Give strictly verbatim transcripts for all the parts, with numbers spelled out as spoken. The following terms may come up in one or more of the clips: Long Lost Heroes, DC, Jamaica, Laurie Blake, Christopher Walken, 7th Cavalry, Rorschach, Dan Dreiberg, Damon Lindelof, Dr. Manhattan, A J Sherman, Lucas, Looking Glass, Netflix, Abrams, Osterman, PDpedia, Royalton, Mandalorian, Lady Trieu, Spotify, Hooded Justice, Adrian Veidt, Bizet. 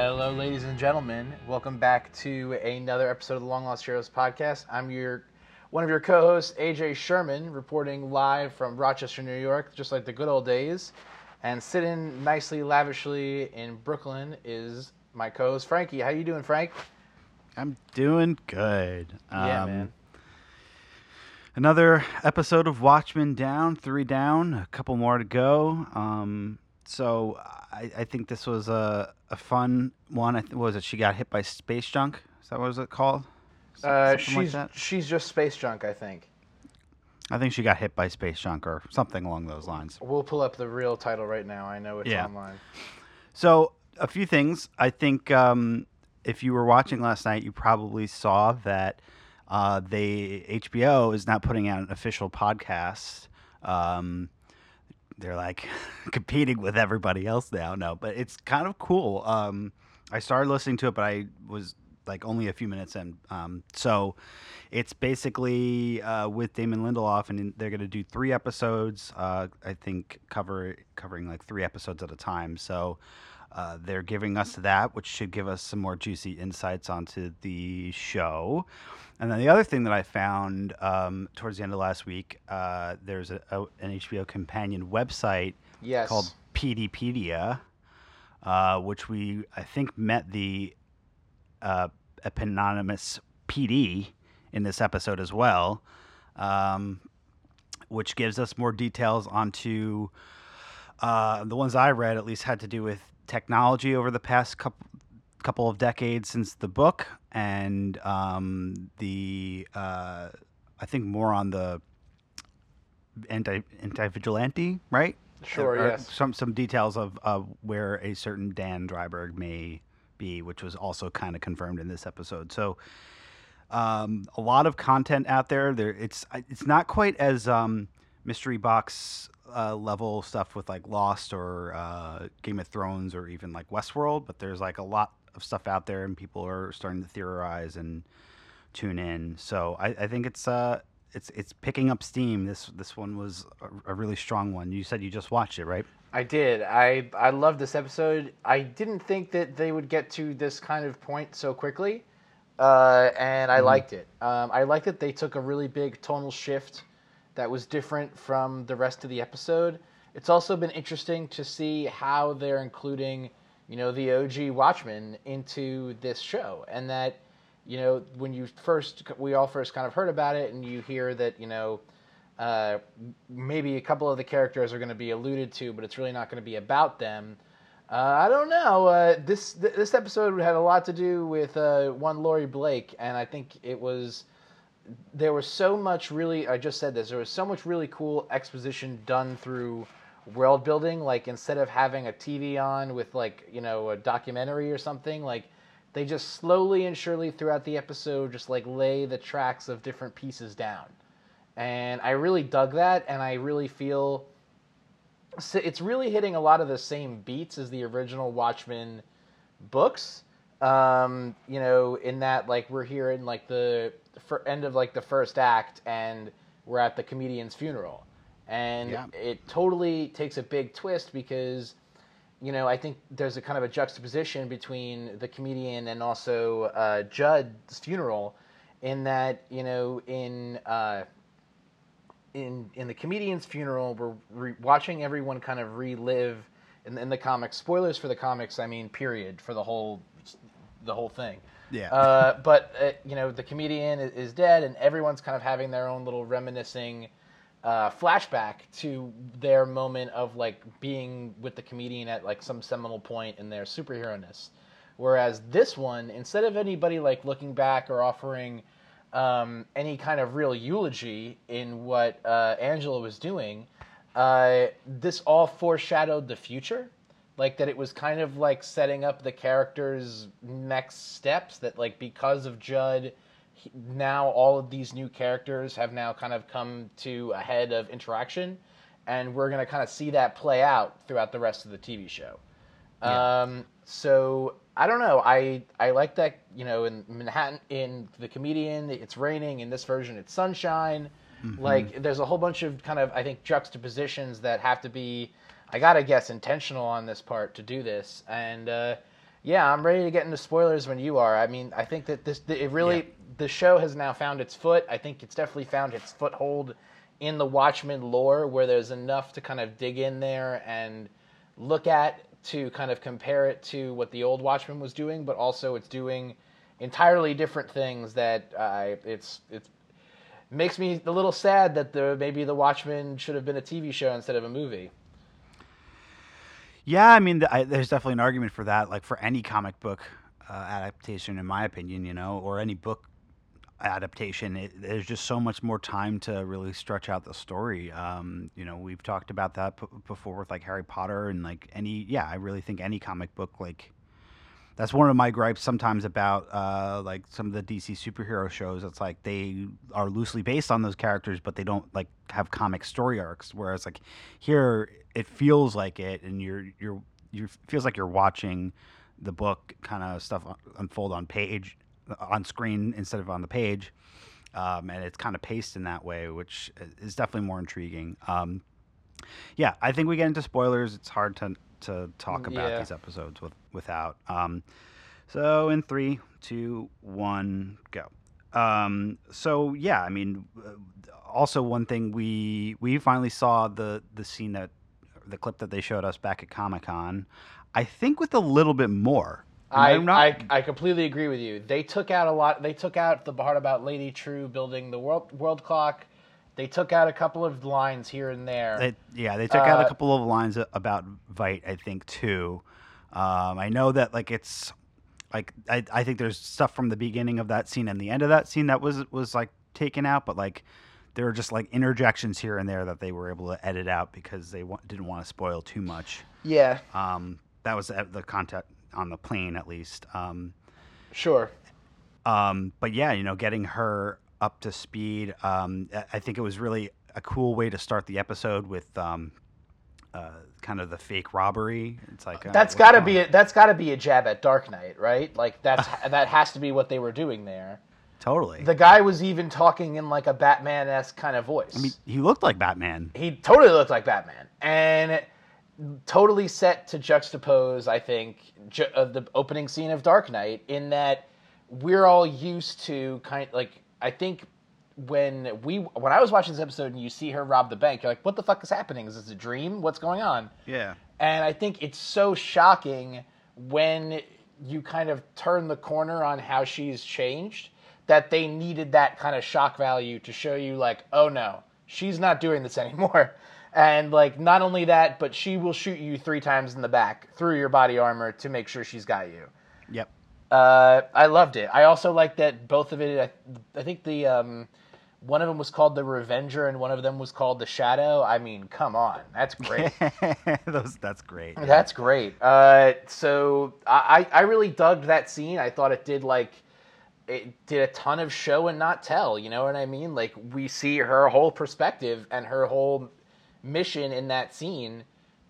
Hello, ladies and gentlemen. Welcome back to another episode of the Long Lost Heroes podcast. I'm your one of your co-hosts, A J Sherman, reporting live from Rochester, New York, just like the good old days. And sitting nicely, lavishly in Brooklyn is my co-host, Frankie. How you doing, Frank? I'm doing good. Yeah, um, man. Another episode of Watchmen Down, three down, a couple more to go. Um, so I, I think this was a, a fun one. I th- what was it? She got hit by space junk. Is that what was it called? So, uh, she's like that? She's just space junk, I think. I think she got hit by space junk or something along those lines. We'll pull up the real title right now. I know it's yeah. online. So a few things. I think um, if you were watching last night, you probably saw that Uh, they H B O is not putting out an official podcast. Um, they're like competing with everybody else now. No, but it's kind of cool. Um, I started listening to it, but I was like only a few minutes in. Um, so it's basically uh, with Damon Lindelof, and they're going to do three episodes. Uh, I think cover covering like three episodes at a time. So uh, they're giving us that, which should give us some more juicy insights onto the show. And then the other thing that I found um, towards the end of last week, uh, there's a, a, an H B O companion website yes. called PDpedia, uh, which we, I think, met the uh, eponymous P D in this episode as well, um, which gives us more details onto uh, the ones I read, at least had to do with technology over the past couple couple of decades since the book, and um, the uh, I think more on the anti anti vigilante, right? Sure. Or, yes. Or some some details of uh, where a certain Dan Dreiberg may be, which was also kind of confirmed in this episode. So um, a lot of content out there. There, it's it's not quite as um, mystery box Uh, level stuff with like Lost or uh, Game of Thrones or even like Westworld, but there's like a lot of stuff out there and people are starting to theorize and tune in. So I, I think it's uh it's it's picking up steam. This this one was a, a really strong one. You said you just watched it, right? I did. I I loved this episode. I didn't think that they would get to this kind of point so quickly, uh, and I mm-hmm. liked it. Um, I liked that they took a really big tonal shift that was different from the rest of the episode. It's also been interesting to see how they're including, you know, the O G Watchmen into this show. And that, you know, when you first, we all first kind of heard about it and you hear that, you know, uh, maybe a couple of the characters are going to be alluded to, but it's really not going to be about them. Uh, I don't know. Uh, this th- this episode had a lot to do with uh, one Laurie Blake, and I think it was... There was so much really, I just said this, there was so much really cool exposition done through world building. Like, instead of having a T V on with, like, you know, a documentary or something, like, they just slowly and surely throughout the episode just, like, lay the tracks of different pieces down. And I really dug that, and I really feel it's really hitting a lot of the same beats as the original Watchmen books. Um, you know, in that, like, we're here in, like, the for end of, like, the first act, and we're at the comedian's funeral. And yeah. it totally takes a big twist because, you know, I think there's a kind of a juxtaposition between the comedian and also uh, Judd's funeral in that, you know, in uh, in in the comedian's funeral, we're re- watching everyone kind of relive, in, in the comics, spoilers for the comics, I mean, period, for the whole the whole thing. Yeah. uh, but, uh, you know, the comedian is, is dead, and everyone's kind of having their own little reminiscing uh, flashback to their moment of, like, being with the comedian at, like, some seminal point in their superhero-ness. Whereas this one, instead of anybody, like, looking back or offering um, any kind of real eulogy in what uh, Angela was doing, uh, this all foreshadowed the future. Like, that it was kind of, like, setting up the character's next steps, that, like, because of Judd, he, now all of these new characters have now kind of come to a head of interaction, and we're going to kind of see that play out throughout the rest of the T V show. Yeah. Um, so, I don't know. I, I like that, you know, in Manhattan, in The Comedian, it's raining. In this version, it's sunshine. Mm-hmm. Like, there's a whole bunch of kind of, I think, juxtapositions that have to be... I gotta guess intentional on this part to do this, and uh, Yeah, I'm ready to get into spoilers when you are. I mean, I think that this it really yeah. the show has now found its foot. I think it's definitely found its foothold in the Watchmen lore, where there's enough to kind of dig in there and look at to kind of compare it to what the old Watchmen was doing, but also it's doing entirely different things that uh, it's it's makes me a little sad that the maybe the Watchmen should have been a T V show instead of a movie. Yeah, I mean, I, there's definitely an argument for that, like for any comic book uh, adaptation, in my opinion, you know, or any book adaptation. It, there's just so much more time to really stretch out the story. Um, you know, we've talked about that p- before with like Harry Potter and like any, yeah, I really think any comic book, like that's one of my gripes sometimes about uh, like some of the D C superhero shows. It's like they are loosely based on those characters, but they don't like have comic story arcs. Whereas like here, it feels like it, and you're you're you feels like you're watching the book kind of stuff unfold on page, on screen instead of on the page, um, and it's kind of paced in that way, which is definitely more intriguing. Um, yeah, I think we get into spoilers. It's hard to to talk about yeah. these episodes with, without. Um, so in three, two, one, go. Um, so yeah, I mean, also one thing we we finally saw the the scene that. The clip that they showed us back at Comic-Con, I think with a little bit more. I, not... I I completely agree with you. They took out a lot. They took out the part about Lady Trieu building the world world clock. They took out a couple of lines here and there. They, yeah, they took uh, out a couple of lines about Veidt, I think, too. Um, I know that like it's like I I think there's stuff from the beginning of that scene and the end of that scene that was was like taken out, but like. There were just like interjections here and there that they were able to edit out because they wa- didn't want to spoil too much. Yeah. Um, that was the content on the plane, at least. Um, sure. Um, but yeah, you know, getting her up to speed. Um, I think it was really a cool way to start the episode with um, uh, kind of the fake robbery. It's like uh, that's got to be a, that's got to be a jab at Dark Knight, right? Like that's that has to be what they were doing there. Totally. The guy was even talking in like a Batman-esque kind of voice. I mean, he looked like Batman. He totally looked like Batman. And totally set to juxtapose, I think, ju- uh, the opening scene of Dark Knight in that we're all used to kind of like, I think when we when I was watching this episode and you see her rob the bank, you're like, what the fuck is happening? Is this a dream? What's going on? Yeah. And I think it's so shocking when you kind of turn the corner on how she's changed. That they needed that kind of shock value to show you, like, oh, no, she's not doing this anymore. And, like, not only that, but she will shoot you three times in the back through your body armor to make sure she's got you. Yep. Uh, I loved it. I also liked that both of it, I, I think the um, one of them was called the Revenger and one of them was called the Shadow. I mean, come on. That's great. Those, that's great. That's yeah. great. Uh, so I, I really dug that scene. I thought it did, like... It did a ton of show and not tell, you know what I mean? Like, we see her whole perspective and her whole mission in that scene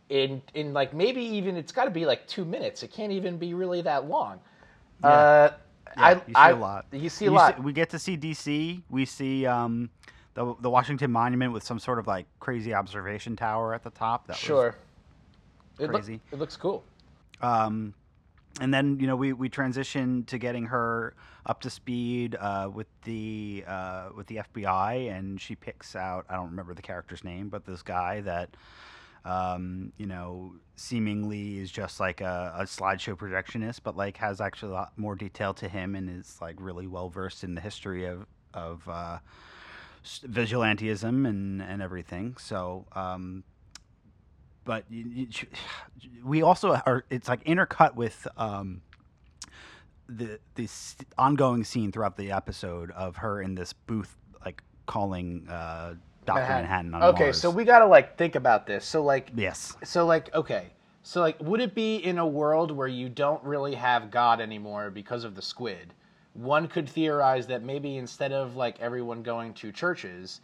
in, in like, maybe even, it's got to be, like, two minutes. It can't even be really that long. Yeah. Uh, yeah, I, you see I, a lot. You see a you lot. See, we get to see D C. We see um, the, the Washington Monument with some sort of, like, crazy observation tower at the top. That sure. Was crazy. It, look, it looks cool. Um. And then, you know, we, we transition to getting her up to speed uh, with the uh, with the F B I, and she picks out, I don't remember the character's name, but this guy that, um, you know, seemingly is just like a, a slideshow projectionist, but like has actually a lot more detail to him and is like really well versed in the history of, of uh, vigilantism and, and everything. So... Um, But we also are, it's like intercut with um, the this ongoing scene throughout the episode of her in this booth, like calling uh, Doctor Manhattan on Mars. Okay, so we got to like think about this. So like, yes. So like, okay. So like, would it be in a world where you don't really have God anymore because of the squid? One could theorize that maybe instead of like everyone going to churches,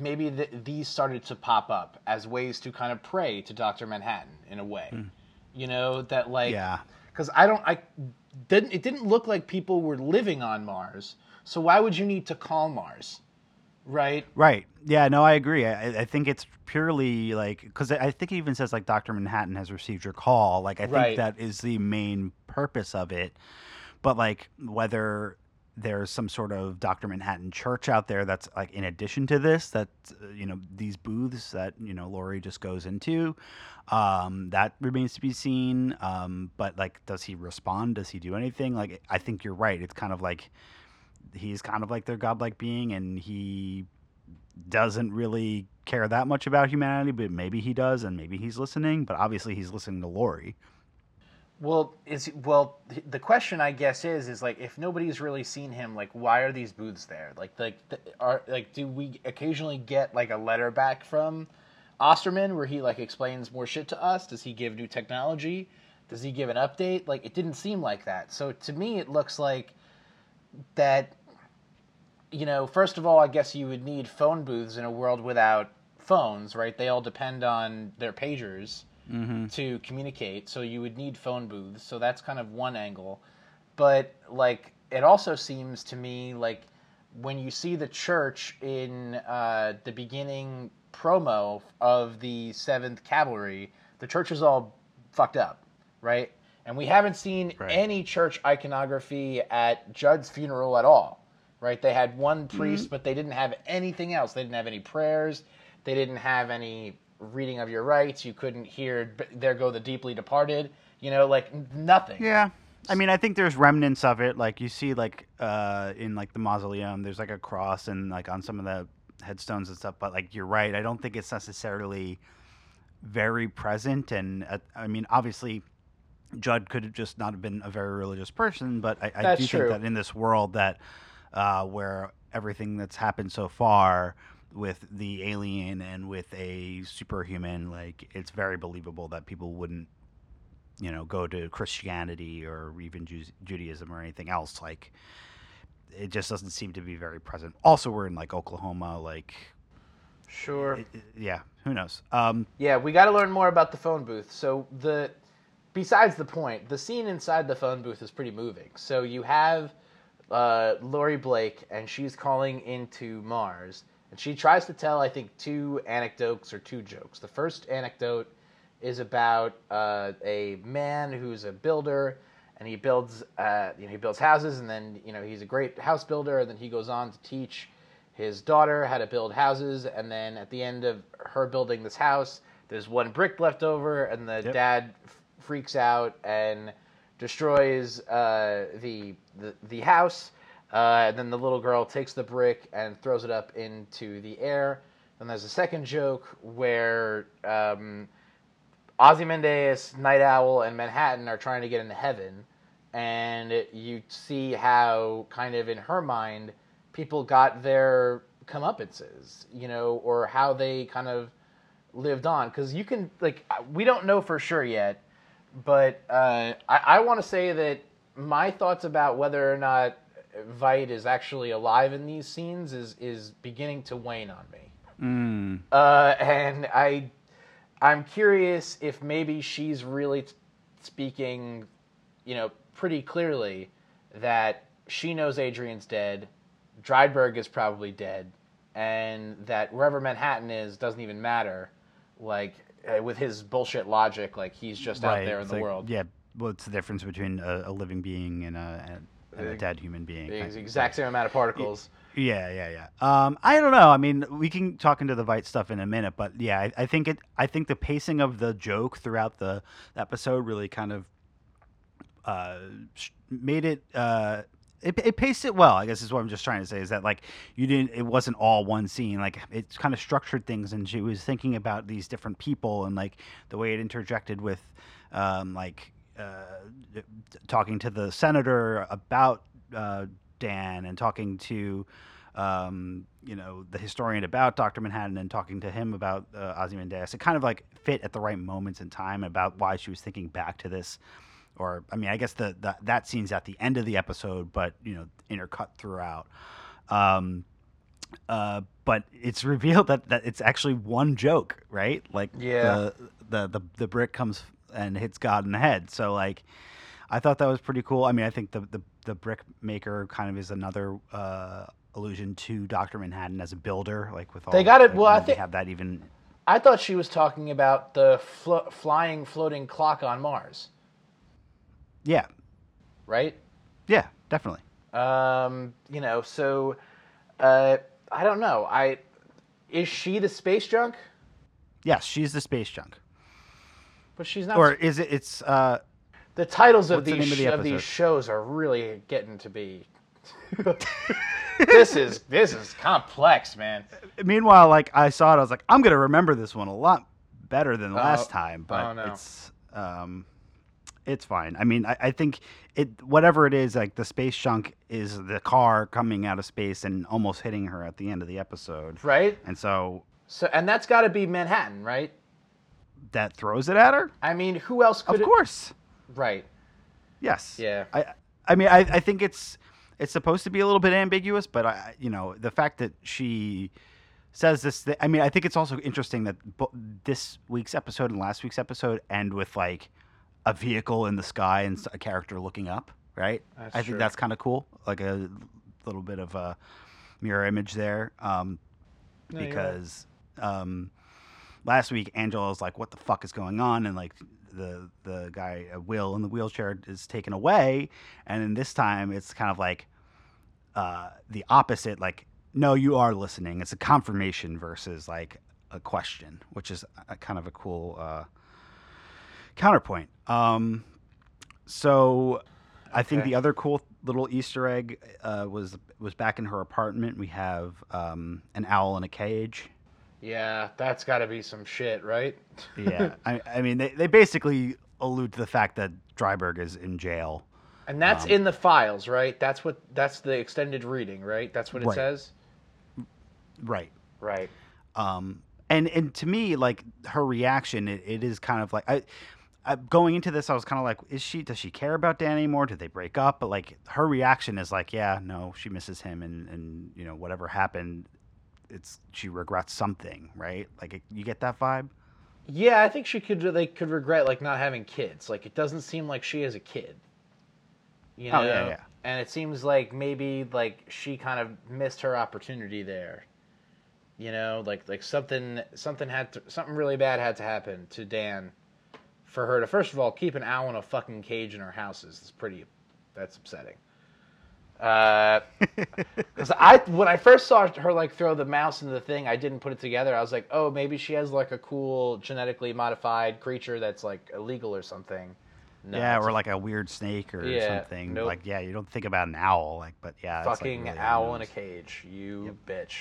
maybe the, these started to pop up as ways to kind of pray to Doctor Manhattan in a way, mm. you know, that like, yeah. cause I don't, I didn't, it didn't look like people were living on Mars. So why would you need to call Mars? Right. Right. Yeah, no, I agree. I, I think it's purely like, because I think it even says like Doctor Manhattan has received your call. Like, I think right. that is the main purpose of it. But like, whether there's some sort of Doctor Manhattan church out there that's like in addition to this, that, you know, these booths that, you know, Laurie just goes into, um, that remains to be seen. Um, but like, does he respond? Does he do anything? Like, I think you're right. It's kind of like, he's kind of like their godlike being, and he doesn't really care that much about humanity, but maybe he does, and maybe he's listening, but obviously he's listening to Laurie. Well, is well the question I guess is is like, if nobody's really seen him, like, why are these booths there? Like, like are like do we occasionally get like a letter back from Osterman where he like explains more shit to us? Does he give new technology? Does he give an update? Like, it didn't seem like that. So to me it looks like that, you know, first of all, I guess you would need phone booths in a world without phones, right? They all depend on their pagers mm-hmm. to communicate, so you would need phone booths. So that's kind of one angle. But, like, it also seems to me like when you see the church in uh, the beginning promo of the seventh Cavalry, the church is all fucked up, right? And we haven't seen right. any church iconography at Judd's funeral at all, right? They had one priest, mm-hmm. but they didn't have anything else. They didn't have any prayers. They didn't have any reading of your rights. You couldn't hear, there go the deeply departed, you know, like nothing. Yeah. I mean, I think there's remnants of it. Like you see like uh, in like the mausoleum, there's like a cross and like on some of the headstones and stuff. But like, you're right. I don't think it's necessarily very present. And uh, I mean, obviously, Judd could have just not have been a very religious person, but I, I do true. think that in this world that uh, where everything that's happened so far with the alien and with a superhuman, like, it's very believable that people wouldn't, you know, go to Christianity or even Ju- Judaism or anything else. Like, it just doesn't seem to be very present. Also, we're in like Oklahoma, like. Sure. It, it, yeah. Who knows? Um, yeah. We got to learn more about the phone booth. So the, Besides the point, the scene inside the phone booth is pretty moving. So you have uh, Laurie Blake, and she's calling into Mars. And she tries to tell, I think, two anecdotes or two jokes. The first anecdote is about uh, a man who's a builder, and he builds, uh, you know, he builds houses, and then, you know, he's a great house builder, and then he goes on to teach his daughter how to build houses, and then at the end of her building this house, there's one brick left over, and the yep. dad freaks out and destroys uh, the, the the house. Uh, and then the little girl takes the brick and throws it up into the air. Then there's a second joke where um, Ozymandias, Night Owl, and Manhattan are trying to get into heaven. And you see how, kind of in her mind, people got their comeuppances, you know, or how they kind of lived on. Because you can, like, we don't know for sure yet, But uh, I, I want to say that my thoughts about whether or not Veidt is actually alive in these scenes is is beginning to wane on me. Mm. Uh, and I, I'm curious if maybe she's really t- speaking, you know, pretty clearly that she knows Adrian's dead, Dreiberg is probably dead, and that wherever Manhattan is doesn't even matter, like... with his bullshit logic, like, he's just right. out there in it's the like, world. Yeah, what's the difference between a, a living being and a, and a dead human being? The exact same amount of particles. Yeah, yeah, yeah. Um, I don't know. I mean, we can talk into the Veidt stuff in a minute, but yeah, I, I think it. I think the pacing of the joke throughout the episode really kind of uh, made it. Uh, It, it paced it well, I guess is what I'm just trying to say, is that, like, you didn't, it wasn't all one scene. Like, it's kind of structured things, and she was thinking about these different people, and, like, the way it interjected with, um, like, uh, talking to the senator about uh, Dan, and talking to, um, you know, the historian about Doctor Manhattan, and talking to him about uh, Ozymandias. It kind of, like, fit at the right moments in time about why she was thinking back to this. Or, I mean, I guess the, the that scene's at the end of the episode, but, you know, intercut throughout. Um, uh, but it's revealed that, that it's actually one joke, right? Like, yeah. the, the, the, the brick comes and hits God in the head. So, like, I thought that was pretty cool. I mean, I think the, the, the brick maker kind of is another uh, allusion to Doctor Manhattan as a builder, like with all. They got it. Like, well, I think have that even. I thought she was talking about the fl- flying, floating clock on Mars. Yeah. Right? Yeah, definitely. Um, you know, so uh, I don't know. I is she the space junk? Yes, she's the space junk. But she's not. Or is it? It's uh, the titles of these the sh- of, the of these shows are really getting to be. This is this is complex, man. Meanwhile, like I saw it, I was like, I'm gonna remember this one a lot better than last oh, time. But oh no. it's um, it's fine. I mean, I, I think it whatever it is, like the space junk is the car coming out of space and almost hitting her at the end of the episode, right? And so, so and that's got to be Manhattan, right? That throws it at her. I mean, who else could? Of it... course, right? Yes. Yeah. I I mean, I, I think it's. It's supposed to be a little bit ambiguous, but I, you know, the fact that she says this, th- I mean, I think it's also interesting that bo- this week's episode and last week's episode end with like a vehicle in the sky and a character looking up, right? That's I true. think that's kind of cool, like a little bit of a mirror image there, um, no, because you're right. um, last week Angela was like, "What the fuck is going on?" and like. the the guy Will in the wheelchair is taken away, and then this time it's kind of like uh the opposite, like no, you are listening. It's a confirmation versus like a question, which is a, kind of a cool uh counterpoint. Um so okay. I think the other cool little Easter egg uh was was back in her apartment. We have um an owl in a cage. Yeah, that's got to be some shit, right? Yeah, I, I mean, they, they basically allude to the fact that Dreiberg is in jail, and that's um, in the files, right? That's what that's the extended reading, right? That's what it right. says, right? Right. Um, and and to me, like her reaction, it, it is kind of like I, I going into this, I was kind of like, is she does she care about Dan anymore? Did they break up? But like her reaction is like, yeah, no, she misses him, and and you know whatever happened. It's she regrets something, right? Like you get that vibe. Yeah, I think she could. They could regret like not having kids. Like it doesn't seem like she is a kid. You know, oh, yeah, yeah. And it seems like maybe like she kind of missed her opportunity there. You know, like like something something had to, something really bad had to happen to Dan for her to first of all keep an owl in a fucking cage in her house. Is pretty. That's upsetting. Because uh, I when I first saw her like throw the mouse into the thing, I didn't put it together. I was like, oh, maybe she has like a cool genetically modified creature that's like illegal or something. No, yeah, or like a weird snake or yeah, something. Nope. Like, yeah, you don't think about an owl, like, but yeah, fucking like really owl in a cage, you yep. bitch.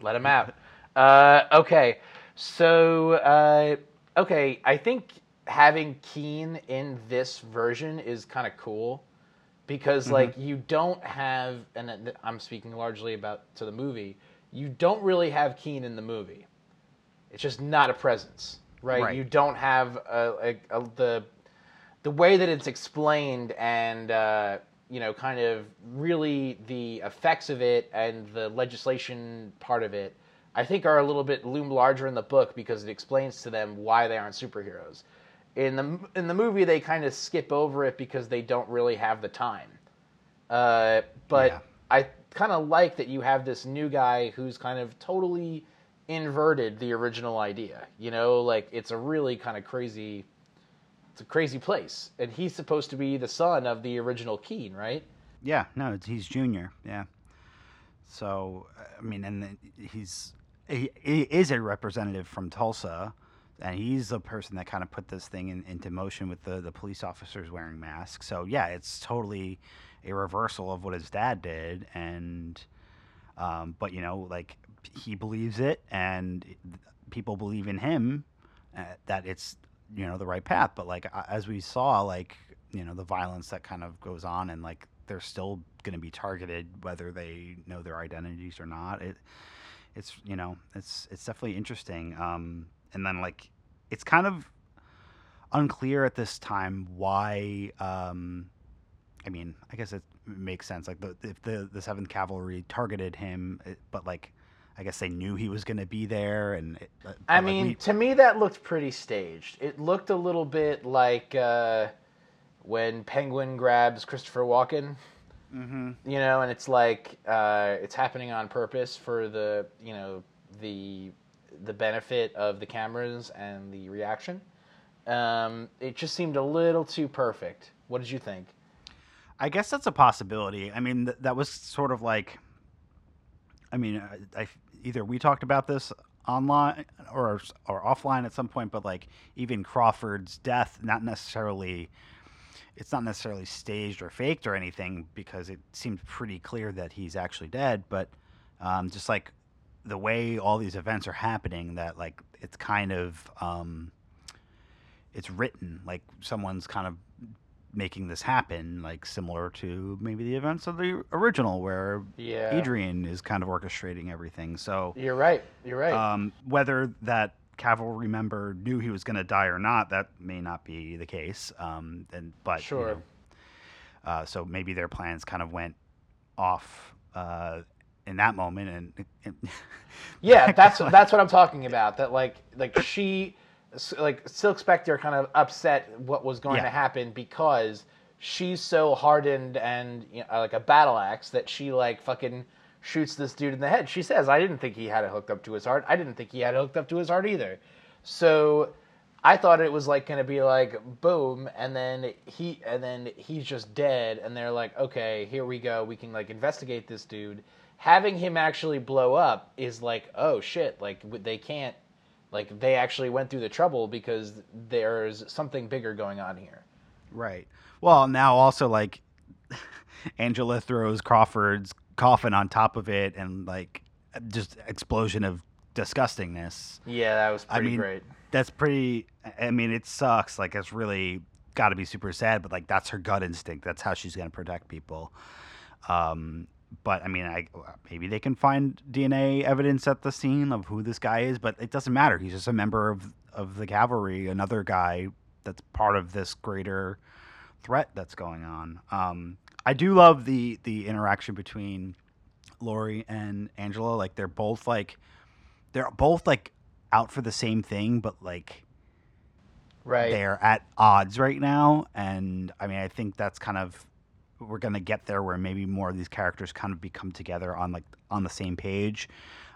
Let him out. uh, okay, so uh, okay, I think having Keen in this version is kind of cool. Because, like, mm-hmm. you don't have, and I'm speaking largely about to the movie, you don't really have Keen in the movie. It's just not a presence, right? right. You don't have a, a, a, the the way that it's explained and, uh, you know, kind of really the effects of it and the legislation part of it, I think are a little bit loom larger in the book because it explains to them why they aren't superheroes. In the in the movie, they kind of skip over it because they don't really have the time. Uh, but yeah. I kind of like that you have this new guy who's kind of totally inverted the original idea. You know, like it's a really kind of crazy, it's a crazy place, and he's supposed to be the son of the original Keen, right? Yeah, no, it's, he's Junior. Yeah, so I mean, and the, he's he, he is a representative from Tulsa. And he's the person that kind of put this thing in, into motion with the, the police officers wearing masks. So, yeah, it's totally a reversal of what his dad did. And, um, but, you know, like, he believes it, and people believe in him uh, that it's, you know, the right path. But, like, as we saw, like, you know, the violence that kind of goes on, and, like, they're still going to be targeted whether they know their identities or not. It, it's, you know, it's it's definitely interesting. Um And then, like, it's kind of unclear at this time why. Um, I mean, I guess it makes sense. Like, the, if the the seventh Cavalry targeted him, it, but like, I guess they knew he was going to be there. And it, but, I mean, like, we... to me, that looked pretty staged. It looked a little bit like uh, when Penguin grabs Christopher Walken, Mm-hmm. You know, and it's like uh, it's happening on purpose for the you know the the benefit of the cameras and the reaction. Um, it just seemed a little too perfect. What did you think? I guess that's a possibility. I mean, th- that was sort of like, I mean, I, I, either we talked about this online or or offline at some point, but like even Crawford's death, not necessarily, it's not necessarily staged or faked or anything, because it seemed pretty clear that he's actually dead. But um, just like the way all these events are happening, that like it's kind of um, it's written, like someone's kind of making this happen, like similar to maybe the events of the original, where yeah. Adrian is kind of orchestrating everything. So you're right. You're right. Um, whether that cavalry member knew he was going to die or not, that may not be the case. Um, and but sure. You know, uh, so maybe their plans kind of went off uh, in that moment. And, and yeah, that's like, that's what I'm talking about. That like like she. Like Silk Spectre kind of upset what was going yeah. to happen, because she's so hardened and you know, like a battle axe that she like fucking shoots this dude in the head. She says, "I didn't think he had it hooked up to his heart. I didn't think he had it hooked up to his heart either." So I thought it was like going to be like boom, and then he and then he's just dead, and they're like, "Okay, here we go. We can like investigate this dude." Having him actually blow up is like, "Oh shit!" Like they can't. Like, they actually went through the trouble because there's something bigger going on here. Right. Well, now also, like, Angela throws Crawford's coffin on top of it and, like, just explosion of disgustingness. Yeah, that was pretty I mean, great. That's pretty... I mean, it sucks. Like, it's really got to be super sad, but, like, that's her gut instinct. That's how she's going to protect people. Um... But, I mean, I, maybe they can find D N A evidence at the scene of who this guy is, but it doesn't matter. He's just a member of, of the cavalry, another guy that's part of this greater threat that's going on. Um, I do love the, the interaction between Laurie and Angela. Like, they're both, like, they're both, like, out for the same thing, but, like, right. they're at odds right now. And, I mean, I think that's kind of... we're going to get there where maybe more of these characters kind of become together on like on the same page.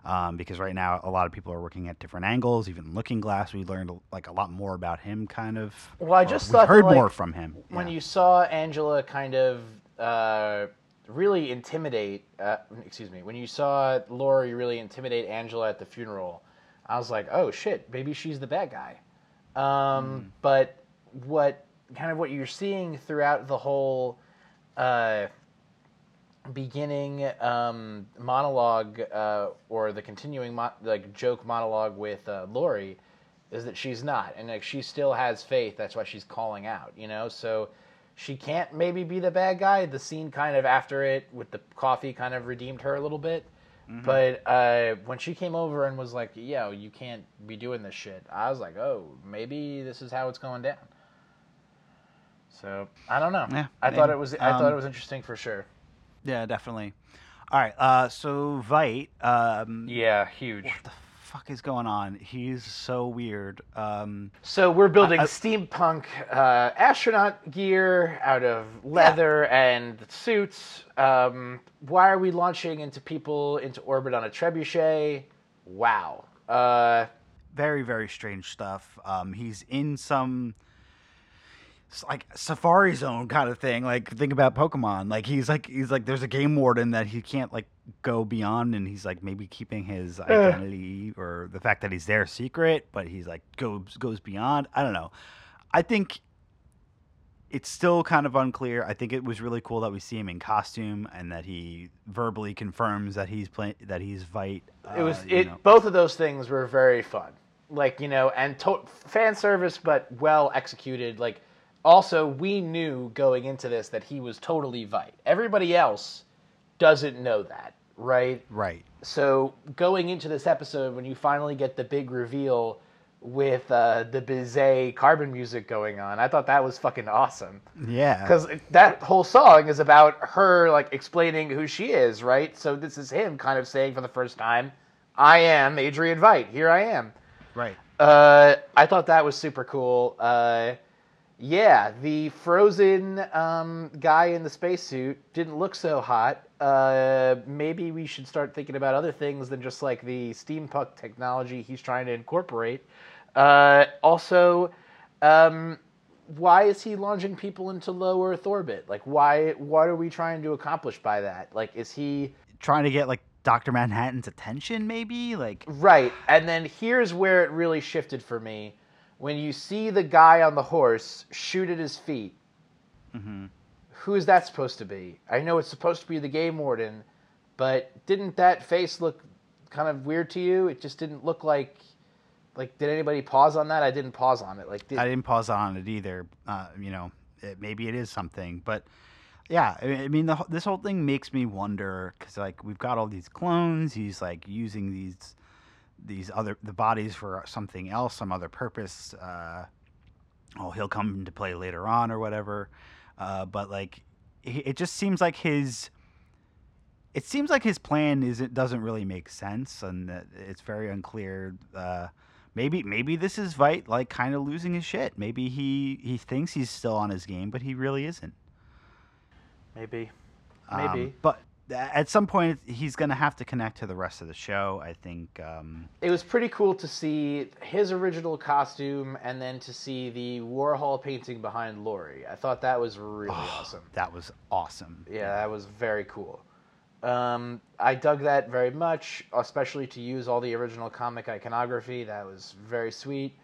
Um, because right now a lot of people are working at different angles, even Looking Glass. We learned like a lot more about him kind of, well, I just thought heard like, more from him when yeah. you saw Angela kind of, uh, really intimidate, uh, excuse me, when you saw Laurie really intimidate Angela at the funeral, I was like, oh shit, maybe she's the bad guy. Um, mm. but what kind of what you're seeing throughout the whole, Uh, beginning um, monologue uh, or the continuing mo- like joke monologue with uh, Laurie is that she's not, and like she still has faith. That's why she's calling out, you know. So she can't maybe be the bad guy. The scene kind of after it with the coffee kind of redeemed her a little bit, mm-hmm. but uh, when she came over and was like, "Yo, you can't be doing this shit," I was like, "Oh, maybe this is how it's going down." So I don't know. Yeah, I maybe. thought it was. I um, thought it was interesting for sure. Yeah, definitely. All right. Uh, so Veidt. Um, yeah, huge. What the fuck is going on? He's so weird. Um, so we're building I, I, steampunk uh, astronaut gear out of leather yeah. and suits. Um, why are we launching into people into orbit on a trebuchet? Wow. Uh, very very strange stuff. Um, he's in some. It's like Safari Zone kind of thing. Like think about Pokemon. Like he's like he's like there's a game warden that he can't like go beyond, and he's like maybe keeping his identity uh. or the fact that he's there secret, but he's like goes goes beyond. I don't know. I think it's still kind of unclear. I think it was really cool that we see him in costume and that he verbally confirms that he's playing that he's Veidt. Uh, it was it. Know. Both of those things were very fun. Like you know, and to- fan service, but well executed. Like. Also, we knew going into this that he was totally Veidt. Everybody else doesn't know that, right? Right. So going into this episode, when you finally get the big reveal with uh, the Bizet Carbon music going on, I thought that was fucking awesome. Yeah. Because that whole song is about her, like, explaining who she is, right? So this is him kind of saying for the first time, I am Adrian Veidt. Here I am. Right. Uh, I thought that was super cool. Uh... Yeah, the frozen um, guy in the spacesuit didn't look so hot. Uh, maybe we should start thinking about other things than just like the steampunk technology he's trying to incorporate. Uh, also, um, why is he launching people into low Earth orbit? Like, why? What are we trying to accomplish by that? Like, is he trying to get like Doctor Manhattan's attention? Maybe like right. And then here's where it really shifted for me. When you see the guy on the horse shoot at his feet, mm-hmm. who is that supposed to be? I know it's supposed to be the game warden, but didn't that face look kind of weird to you? It just didn't look like... Like, did anybody pause on that? I didn't pause on it. Like, did... I didn't pause on it either. Uh, you know, it, maybe it is something. But, yeah, I mean, the, this whole thing makes me wonder, because, like, we've got all these clones. He's, like, using these... these other the bodies for something else, some other purpose. Uh, oh, he'll come into play later on or whatever. Uh, but like, he, it just seems like his. It seems like his plan is it doesn't really make sense, and that it's very unclear. Uh, maybe maybe this is Veidt like kind of losing his shit. Maybe he he thinks he's still on his game, but he really isn't. Maybe, maybe, um, but. At some point, he's going to have to connect to the rest of the show, I think. Um, it was pretty cool to see his original costume and then to see the Warhol painting behind Laurie. I thought that was really oh, awesome. That was awesome. Yeah, that was very cool. Um, I dug that very much, especially to use all the original comic iconography. That was very sweet.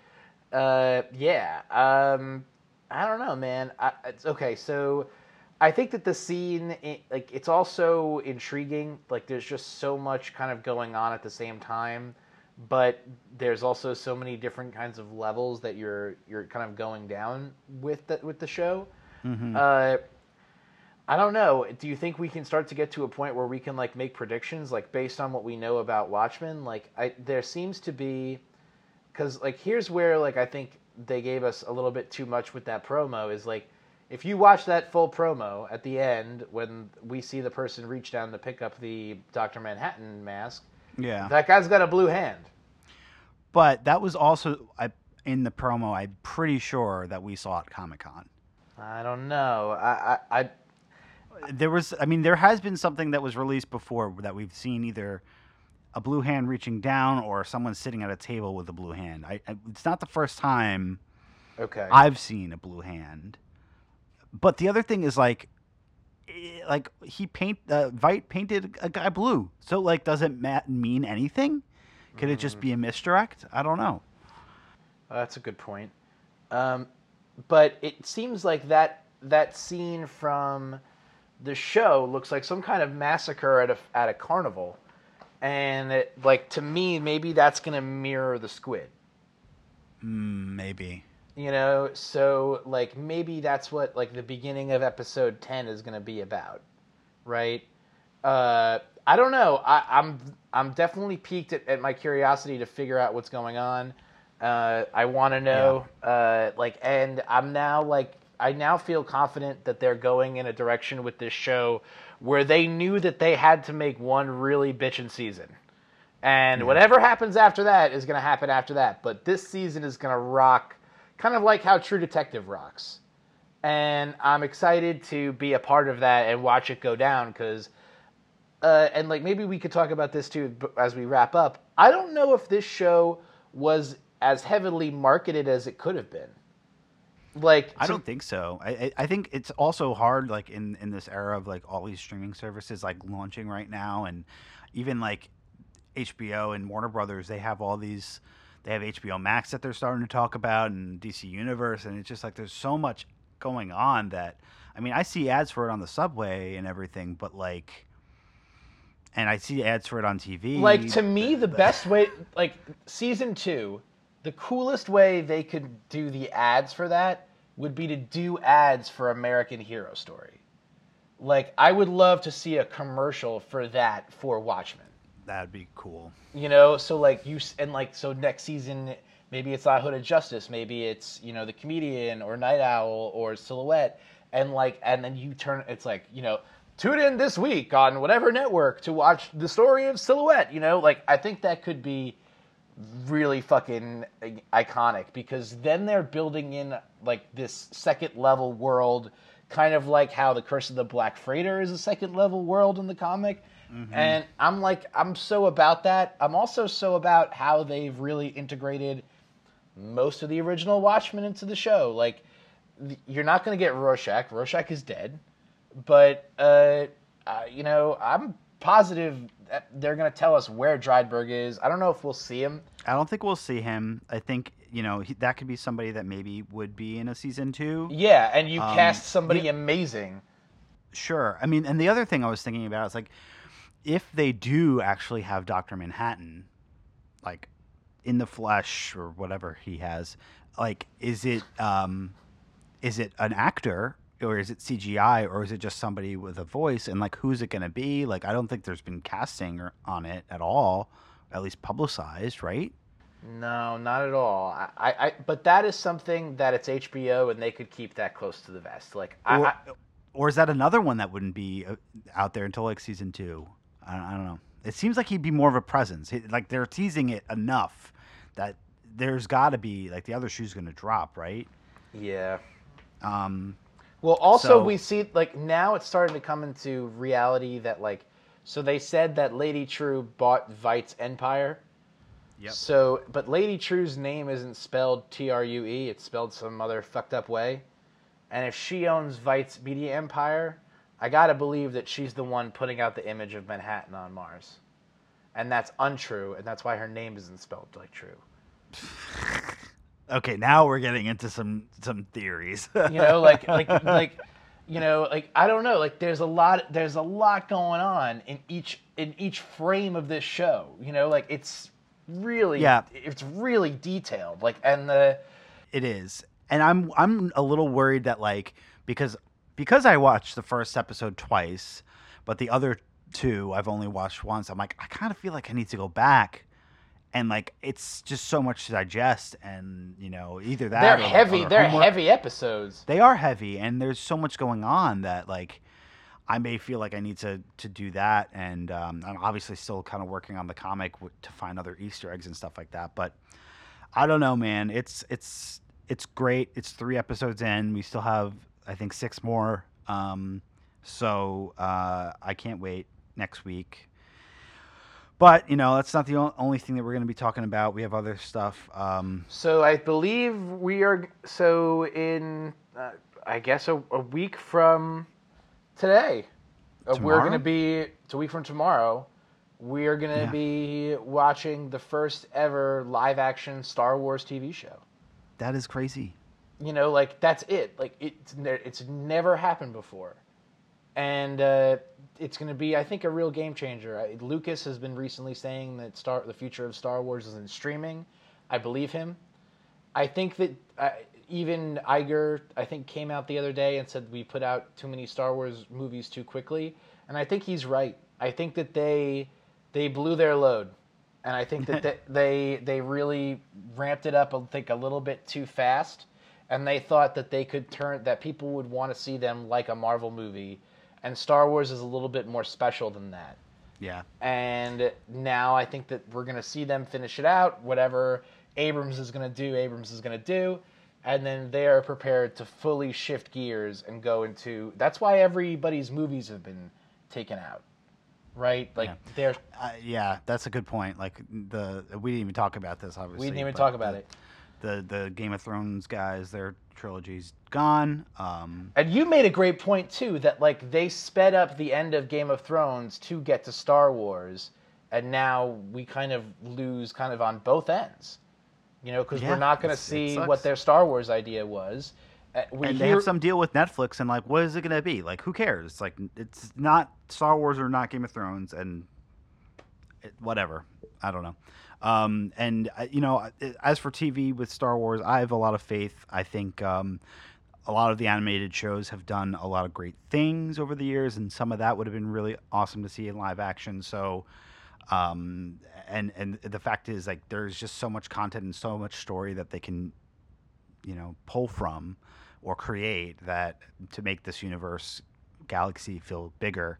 Uh, yeah. Um, I don't know, man. I, it's, okay, so... I think that the scene, it, like, it's also intriguing. Like, there's just so much kind of going on at the same time, but there's also so many different kinds of levels that you're you're kind of going down with the, with the show. Mm-hmm. Uh, I don't know. Do you think we can start to get to a point where we can like make predictions, like based on what we know about Watchmen? Like, I, there seems to be, because like here's where like I think they gave us a little bit too much with that promo is like. If you watch that full promo at the end, when we see the person reach down to pick up the Doctor Manhattan mask, yeah, that guy's got a blue hand. But that was also I, in the promo, I'm pretty sure, that we saw at Comic-Con. I don't know. I, I, I There was, I mean, there has been something that was released before that we've seen either a blue hand reaching down or someone sitting at a table with a blue hand. I, I, it's not the first time okay. I've seen a blue hand. But the other thing is like, like he paint uh, Veidt painted a guy blue. So like, does it ma- mean anything? Could mm. it just be a misdirect? I don't know. Well, that's a good point. Um, but it seems like that that scene from the show looks like some kind of massacre at a at a carnival, and it, like to me, maybe that's gonna mirror the squid. Mm, maybe. You know, so, like, maybe that's what, like, the beginning of episode ten is going to be about, right? Uh, I don't know. I, I'm I'm definitely piqued at, at my curiosity to figure out what's going on. Uh, I want to know, yeah. uh, like, and I'm now, like, I now feel confident that they're going in a direction with this show where they knew that they had to make one really bitchin' season. And yeah. whatever happens after that is going to happen after that. But this season is going to rock... Kind of like how True Detective rocks. And I'm excited to be a part of that and watch it go down because, uh, and like maybe we could talk about this too as we wrap up. I don't know if this show was as heavily marketed as it could have been. Like I don't think so. I I think it's also hard like in, in this era of like all these streaming services like launching right now and even like H B O and Warner Brothers, they have all these... They have H B O Max that they're starting to talk about and D C Universe. And it's just like there's so much going on that, I mean, I see ads for it on the subway and everything, but like, and I see ads for it on T V. Like, to me, the best way, like season two, the coolest way they could do the ads for that would be to do ads for American Hero Story. Like, I would love to see a commercial for that for Watchmen. That'd be cool. You know, so like you and like, so next season, maybe it's not Hooded Justice. Maybe it's, you know, the Comedian or Night Owl or Silhouette. And like, and then you turn, it's like, you know, tune in this week on whatever network to watch the story of Silhouette, you know, like I think that could be really fucking iconic, because then they're building in like this second level world, kind of like how the Curse of the Black Freighter is a second level world in the comic. Mm-hmm. And I'm like, I'm so about that. I'm also so about how they've really integrated most of the original Watchmen into the show. Like, you're not going to get Rorschach. Rorschach is dead. But, uh, uh, you know, I'm positive that they're going to tell us where Dreiberg is. I don't know if we'll see him. I don't think we'll see him. I think, you know, he, that could be somebody that maybe would be in a season two. Yeah, and you um, cast somebody yeah, amazing. Sure. I mean, and the other thing I was thinking about is, like, if they do actually have Doctor Manhattan, like, in the flesh or whatever he has, like, is it... Um, is it an actor, or is it C G I, or is it just somebody with a voice? And, like, who's it going to be? Like, I don't think there's been casting or, on it at all, at least publicized, right? No, not at all. I, I, but that is something that it's H B O, and they could keep that close to the vest. Like, I, or, I, or is that another one that wouldn't be out there until, like, season two? I, I don't know. It seems like he'd be more of a presence. He, like, they're teasing it enough that there's got to be, like, the other shoe's going to drop, right? Yeah. Um, well, also so, we see, like, now it's starting to come into reality that, like, so they said that Lady Trieu bought Veidt's empire. Yep. So, but Lady True's name isn't spelled T R U E. It's spelled some other fucked up way. And if she owns Veidt's media empire, I gotta believe that she's the one putting out the image of Manhattan on Mars. And that's untrue, and that's why her name isn't spelled like True. Okay, now we're getting into some some theories. you know, like like like you know, like I don't know, like there's a lot there's a lot going on in each in each frame of this show. You know, like it's really yeah. it's really detailed. Like and the It is. And I'm I'm a little worried that like because because I watched the first episode twice, but the other two I've only watched once, I'm like, I kind of feel like I need to go back. And like it's just so much to digest, and you know either that they're or, heavy, or they're homework. heavy episodes. They are heavy, and there's so much going on that like I may feel like I need to to do that, and um, I'm obviously still kind of working on the comic w- to find other Easter eggs and stuff like that. But I don't know, man. It's it's it's great. It's three episodes in. We still have I think six more. Um, so uh, I can't wait next week. But, you know, that's not the only thing that we're going to be talking about. We have other stuff. Um, so I believe we are... So in, uh, I guess, a, a week from today. Tomorrow? We're going to be... It's a week from tomorrow. We are going to yeah. be watching the first ever live-action Star Wars T V show. That is crazy. You know, like, that's it. Like, it's, it's never happened before. And... Uh, it's going to be, I think, a real game changer. Lucas has been recently saying that Star, the future of Star Wars is in streaming. I believe him. I think that uh, even Iger, I think, came out the other day and said we put out too many Star Wars movies too quickly. And I think he's right. I think that they they blew their load. And I think that they, they they really ramped it up, I think, a little bit too fast. And they thought that they could turn, that people would want to see them like a Marvel movie. And Star Wars is a little bit more special than that. Yeah. And now I think that we're going to see them finish it out. Whatever Abrams is going to do, Abrams is going to do. And then they are prepared to fully shift gears and go into... That's why everybody's movies have been taken out. Right? Like, yeah. they're... Uh, yeah, that's a good point. Like, the we didn't even talk about this, obviously. We didn't even talk about the, it. The, the Game of Thrones guys, they're... trilogy's gone. Um, and you made a great point, too, that, like, they sped up the end of Game of Thrones to get to Star Wars, and now we kind of lose kind of on both ends, you know, because yeah, we're not going to see what their Star Wars idea was. Uh, we and hear... they have some deal with Netflix, and, like, what is it going to be? Like, who cares? It's like, it's not Star Wars or not Game of Thrones, and it, whatever. I don't know. Um, and, you know, as for T V with Star Wars, I have a lot of faith. I think um, a lot of the animated shows have done a lot of great things over the years, and some of that would have been really awesome to see in live action. So, um, and, and the fact is, like, there's just so much content and so much story that they can, you know, pull from or create that to make this universe galaxy feel bigger.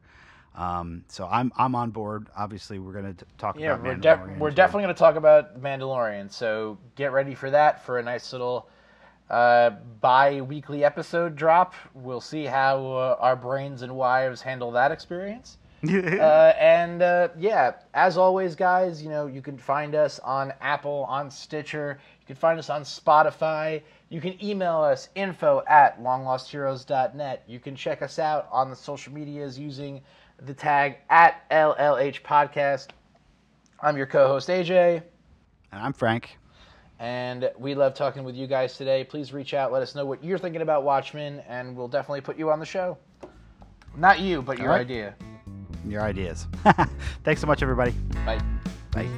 Um, so I'm I'm on board. Obviously, we're going to talk yeah, about we're Mandalorian. Yeah, def- we're definitely going to talk about Mandalorian. So get ready for that, for a nice little uh, bi-weekly episode drop. We'll see how uh, our brains and wives handle that experience. uh, and uh, yeah, as always, guys, you know, you can find us on Apple, on Stitcher. You can find us on Spotify. You can email us, info at longlostheroes dot net. You can check us out on the social medias using the tag at L L H Podcast. I'm your co-host, A J. And I'm Frank. And we love talking with you guys today. Please reach out. Let us know what you're thinking about Watchmen, and we'll definitely put you on the show. Not you, but your All right. idea. Your ideas. Thanks so much, everybody. Bye. Bye.